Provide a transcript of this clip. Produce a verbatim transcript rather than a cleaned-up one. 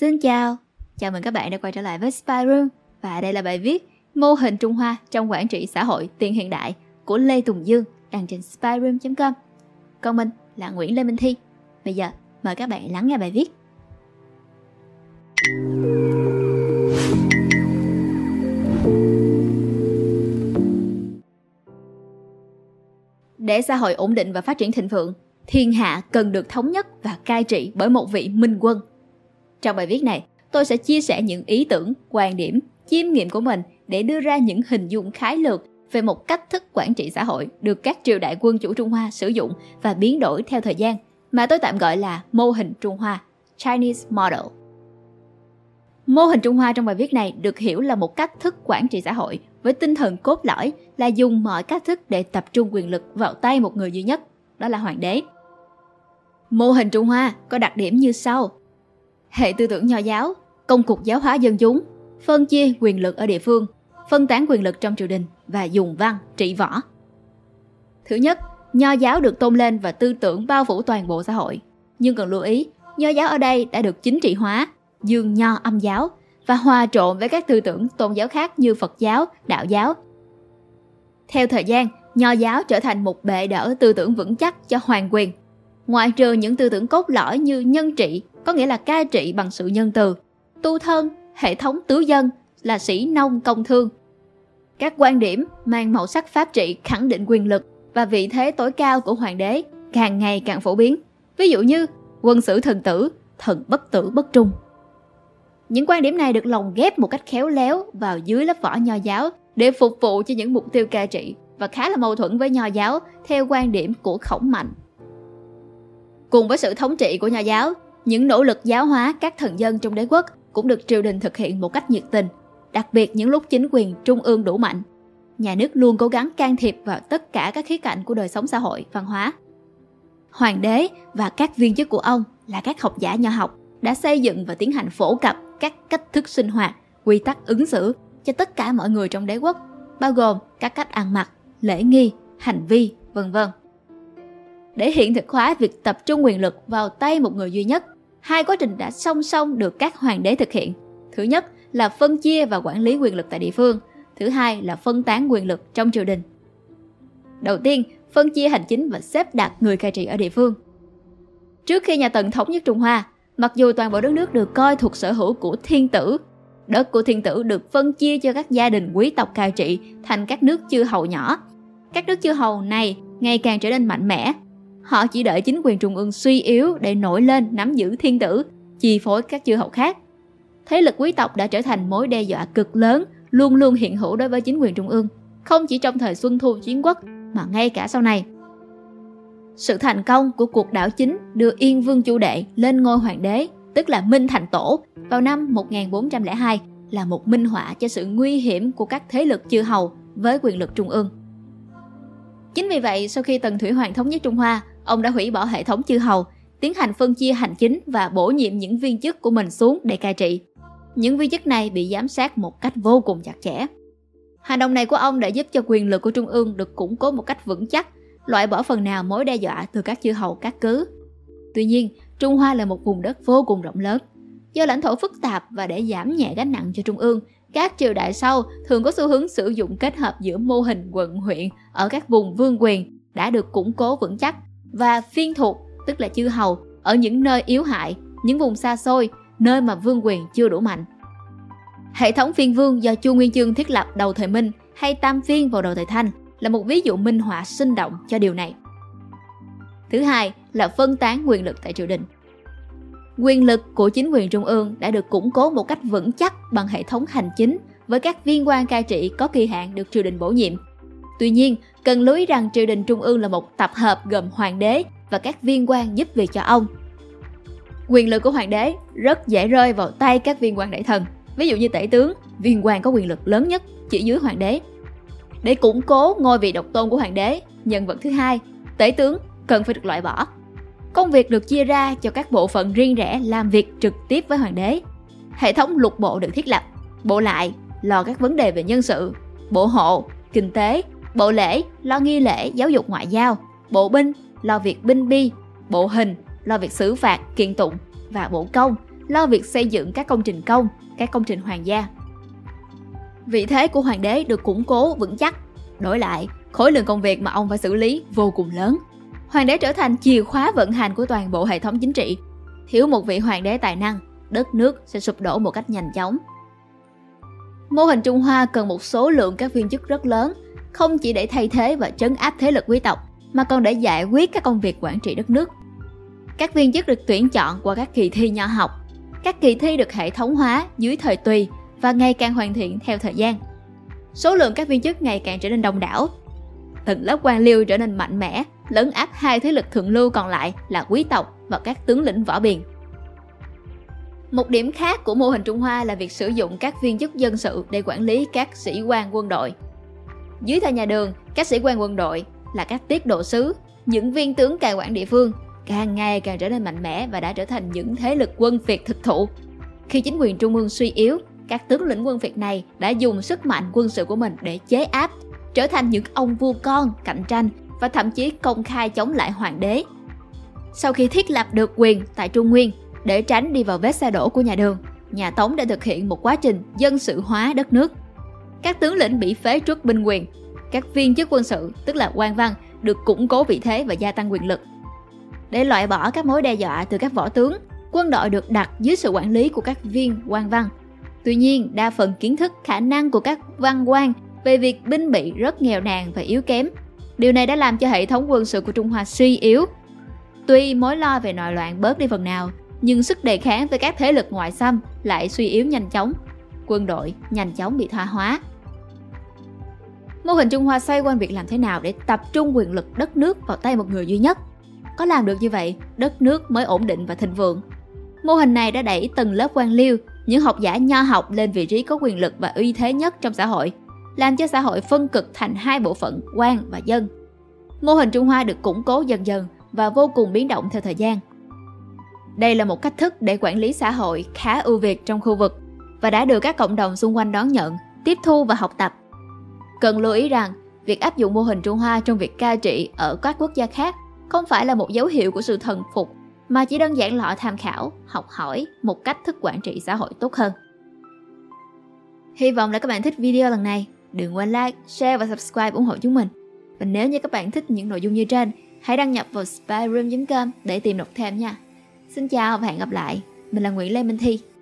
Xin chào, chào mừng các bạn đã quay trở lại với Spyroom. Và đây là bài viết Mô hình Trung Hoa trong quản trị xã hội tiền hiện đại của Lê Tùng Dương đăng trên spyroom chấm com. Còn mình là Nguyễn Lê Minh Thi. Bây giờ mời các bạn lắng nghe bài viết. Để xã hội ổn định và phát triển thịnh vượng, thiên hạ cần được thống nhất và cai trị bởi một vị minh quân. Trong bài viết này, tôi sẽ chia sẻ những ý tưởng, quan điểm, chiêm nghiệm của mình để đưa ra những hình dung khái lược về một cách thức quản trị xã hội được các triều đại quân chủ Trung Hoa sử dụng và biến đổi theo thời gian, mà tôi tạm gọi là mô hình Trung Hoa, Chinese Model. Mô hình Trung Hoa trong bài viết này được hiểu là một cách thức quản trị xã hội với tinh thần cốt lõi là dùng mọi cách thức để tập trung quyền lực vào tay một người duy nhất, đó là hoàng đế. Mô hình Trung Hoa có đặc điểm như sau: hệ tư tưởng nho giáo, công cuộc giáo hóa dân chúng, phân chia quyền lực ở địa phương, phân tán quyền lực trong triều đình và dùng văn trị võ. Thứ nhất, nho giáo được tôn lên và tư tưởng bao phủ toàn bộ xã hội. Nhưng cần lưu ý, nho giáo ở đây đã được chính trị hóa, dương nho âm giáo và hòa trộn với các tư tưởng tôn giáo khác như Phật giáo, đạo giáo. Theo thời gian, nho giáo trở thành một bệ đỡ tư tưởng vững chắc cho hoàng quyền. Ngoại trừ những tư tưởng cốt lõi như nhân trị, có nghĩa là cai trị bằng sự nhân từ, tu thân, hệ thống tứ dân là sĩ nông công thương. Các quan điểm mang màu sắc pháp trị khẳng định quyền lực và vị thế tối cao của hoàng đế càng ngày càng phổ biến. Ví dụ như quân sử thần tử, thần bất tử bất trung. Những quan điểm này được lồng ghép một cách khéo léo vào dưới lớp vỏ nho giáo để phục vụ cho những mục tiêu cai trị và khá là mâu thuẫn với nho giáo theo quan điểm của Khổng Mạnh. Cùng với sự thống trị của nho giáo, những nỗ lực giáo hóa các thần dân trong đế quốc cũng được triều đình thực hiện một cách nhiệt tình, đặc biệt những lúc chính quyền trung ương đủ mạnh. Nhà nước luôn cố gắng can thiệp vào tất cả các khía cạnh của đời sống xã hội, văn hóa. Hoàng đế và các viên chức của ông là các học giả nho học đã xây dựng và tiến hành phổ cập các cách thức sinh hoạt, quy tắc ứng xử cho tất cả mọi người trong đế quốc, bao gồm các cách ăn mặc, lễ nghi, hành vi, vân vân. Để hiện thực hóa việc tập trung quyền lực vào tay một người duy nhất, hai quá trình đã song song được các hoàng đế thực hiện. Thứ nhất là phân chia và quản lý quyền lực tại địa phương. Thứ hai là phân tán quyền lực trong triều đình. Đầu tiên, phân chia hành chính và xếp đặt người cai trị ở địa phương. Trước khi nhà Tần thống nhất Trung Hoa, mặc dù toàn bộ đất nước được coi thuộc sở hữu của thiên tử, đất của thiên tử được phân chia cho các gia đình quý tộc cai trị thành các nước chư hầu nhỏ. Các nước chư hầu này ngày càng trở nên mạnh mẽ. Họ chỉ đợi chính quyền trung ương suy yếu để nổi lên nắm giữ thiên tử, chi phối các chư hầu khác. Thế lực quý tộc đã trở thành mối đe dọa cực lớn, luôn luôn hiện hữu đối với chính quyền trung ương, không chỉ trong thời Xuân Thu Chiến Quốc mà ngay cả sau này. Sự thành công của cuộc đảo chính đưa Yên Vương Chu Đệ lên ngôi hoàng đế, tức là Minh Thành Tổ, vào năm một nghìn bốn trăm lẻ hai là một minh họa cho sự nguy hiểm của các thế lực chư hầu với quyền lực trung ương. Chính vì vậy, sau khi Tần Thủy Hoàng thống nhất Trung Hoa, ông đã hủy bỏ hệ thống chư hầu, tiến hành phân chia hành chính và bổ nhiệm những viên chức của mình xuống để cai trị. Những viên chức này bị giám sát một cách vô cùng chặt chẽ. Hành động này của ông đã giúp cho quyền lực của Trung ương được củng cố một cách vững chắc, loại bỏ phần nào mối đe dọa từ các chư hầu các cứ. Tuy nhiên, Trung Hoa là một vùng đất vô cùng rộng lớn. Do lãnh thổ phức tạp và để giảm nhẹ gánh nặng cho Trung ương, các triều đại sau thường có xu hướng sử dụng kết hợp giữa mô hình quận huyện ở các vùng vương quyền đã được củng cố vững chắc và phiên thuộc, tức là chư hầu, ở những nơi yếu hại, những vùng xa xôi, nơi mà vương quyền chưa đủ mạnh. Hệ thống phiên vương do Chu Nguyên Chương thiết lập đầu thời Minh hay tam phiên vào đầu thời Thanh là một ví dụ minh họa sinh động cho điều này. Thứ hai là phân tán quyền lực tại triều đình. Quyền lực của chính quyền trung ương đã được củng cố một cách vững chắc bằng hệ thống hành chính với các viên quan cai trị có kỳ hạn được triều đình bổ nhiệm. Tuy nhiên, cần lưu ý rằng triều đình trung ương là một tập hợp gồm hoàng đế và các viên quan giúp việc cho ông. Quyền lực của hoàng đế rất dễ rơi vào tay các viên quan đại thần, ví dụ như tể tướng, viên quan có quyền lực lớn nhất chỉ dưới hoàng đế. Để củng cố ngôi vị độc tôn của hoàng đế, nhân vật thứ hai, tể tướng, cần phải được loại bỏ. Công việc được chia ra cho các bộ phận riêng rẽ làm việc trực tiếp với hoàng đế. Hệ thống lục bộ được thiết lập, bộ lại lo các vấn đề về nhân sự, bộ hộ, kinh tế, bộ lễ lo nghi lễ, giáo dục ngoại giao, bộ binh lo việc binh bi, bộ hình lo việc xử phạt, kiện tụng và bộ công lo việc xây dựng các công trình công, các công trình hoàng gia. Vị thế của hoàng đế được củng cố vững chắc, đổi lại, khối lượng công việc mà ông phải xử lý vô cùng lớn. Hoàng đế trở thành chìa khóa vận hành của toàn bộ hệ thống chính trị. Thiếu một vị hoàng đế tài năng, đất nước sẽ sụp đổ một cách nhanh chóng. Mô hình Trung Hoa cần một số lượng các viên chức rất lớn, không chỉ để thay thế và trấn áp thế lực quý tộc, mà còn để giải quyết các công việc quản trị đất nước. Các viên chức được tuyển chọn qua các kỳ thi nho học. Các kỳ thi được hệ thống hóa dưới thời Tùy và ngày càng hoàn thiện theo thời gian. Số lượng các viên chức ngày càng trở nên đông đảo. Tầng lớp quan liêu trở nên mạnh mẽ, lấn áp hai thế lực thượng lưu còn lại là quý tộc và các tướng lĩnh võ biền. Một điểm khác của mô hình Trung Hoa là việc sử dụng các viên chức dân sự để quản lý các sĩ quan quân đội. Dưới thời nhà Đường, các sĩ quan quân đội là các tiết độ sứ, những viên tướng cai quản địa phương, càng ngày càng trở nên mạnh mẽ và đã trở thành những thế lực quân Việt thực thụ. Khi chính quyền trung ương suy yếu, các tướng lĩnh quân Việt này đã dùng sức mạnh quân sự của mình để chế áp, trở thành những ông vua con cạnh tranh và thậm chí công khai chống lại hoàng đế. Sau khi thiết lập được quyền tại Trung Nguyên, để tránh đi vào vết xe đổ của nhà Đường, nhà Tống đã thực hiện một quá trình dân sự hóa đất nước. Các tướng lĩnh bị phế truất binh quyền, các viên chức quân sự, tức là quan văn, được củng cố vị thế và gia tăng quyền lực. Để loại bỏ các mối đe dọa từ các võ tướng, quân đội được đặt dưới sự quản lý của các viên quan văn. Tuy nhiên, đa phần kiến thức, khả năng của các văn quan về việc binh bị rất nghèo nàn và yếu kém. Điều này đã làm cho hệ thống quân sự của Trung Hoa suy yếu. Tuy mối lo về nội loạn bớt đi phần nào, nhưng sức đề kháng với các thế lực ngoại xâm lại suy yếu nhanh chóng. Quân đội nhanh chóng bị tha hóa. Mô hình Trung Hoa xoay quanh việc làm thế nào để tập trung quyền lực đất nước vào tay một người duy nhất. Có làm được như vậy, đất nước mới ổn định và thịnh vượng. Mô hình này đã đẩy tầng lớp quan liêu, những học giả nho học lên vị trí có quyền lực và uy thế nhất trong xã hội, làm cho xã hội phân cực thành hai bộ phận quan và dân. Mô hình Trung Hoa được củng cố dần dần và vô cùng biến động theo thời gian. Đây là một cách thức để quản lý xã hội khá ưu việt trong khu vực và đã được các cộng đồng xung quanh đón nhận, tiếp thu và học tập. Cần lưu ý rằng, việc áp dụng mô hình Trung Hoa trong việc cai trị ở các quốc gia khác không phải là một dấu hiệu của sự thần phục, mà chỉ đơn giản là tham khảo, học hỏi một cách thức quản trị xã hội tốt hơn. Hy vọng là các bạn thích video lần này. Đừng quên like, share và subscribe ủng hộ chúng mình. Và nếu như các bạn thích những nội dung như trên, hãy đăng nhập vào spyroom chấm com để tìm đọc thêm nha. Xin chào và hẹn gặp lại. Mình là Nguyễn Lê Minh Thi.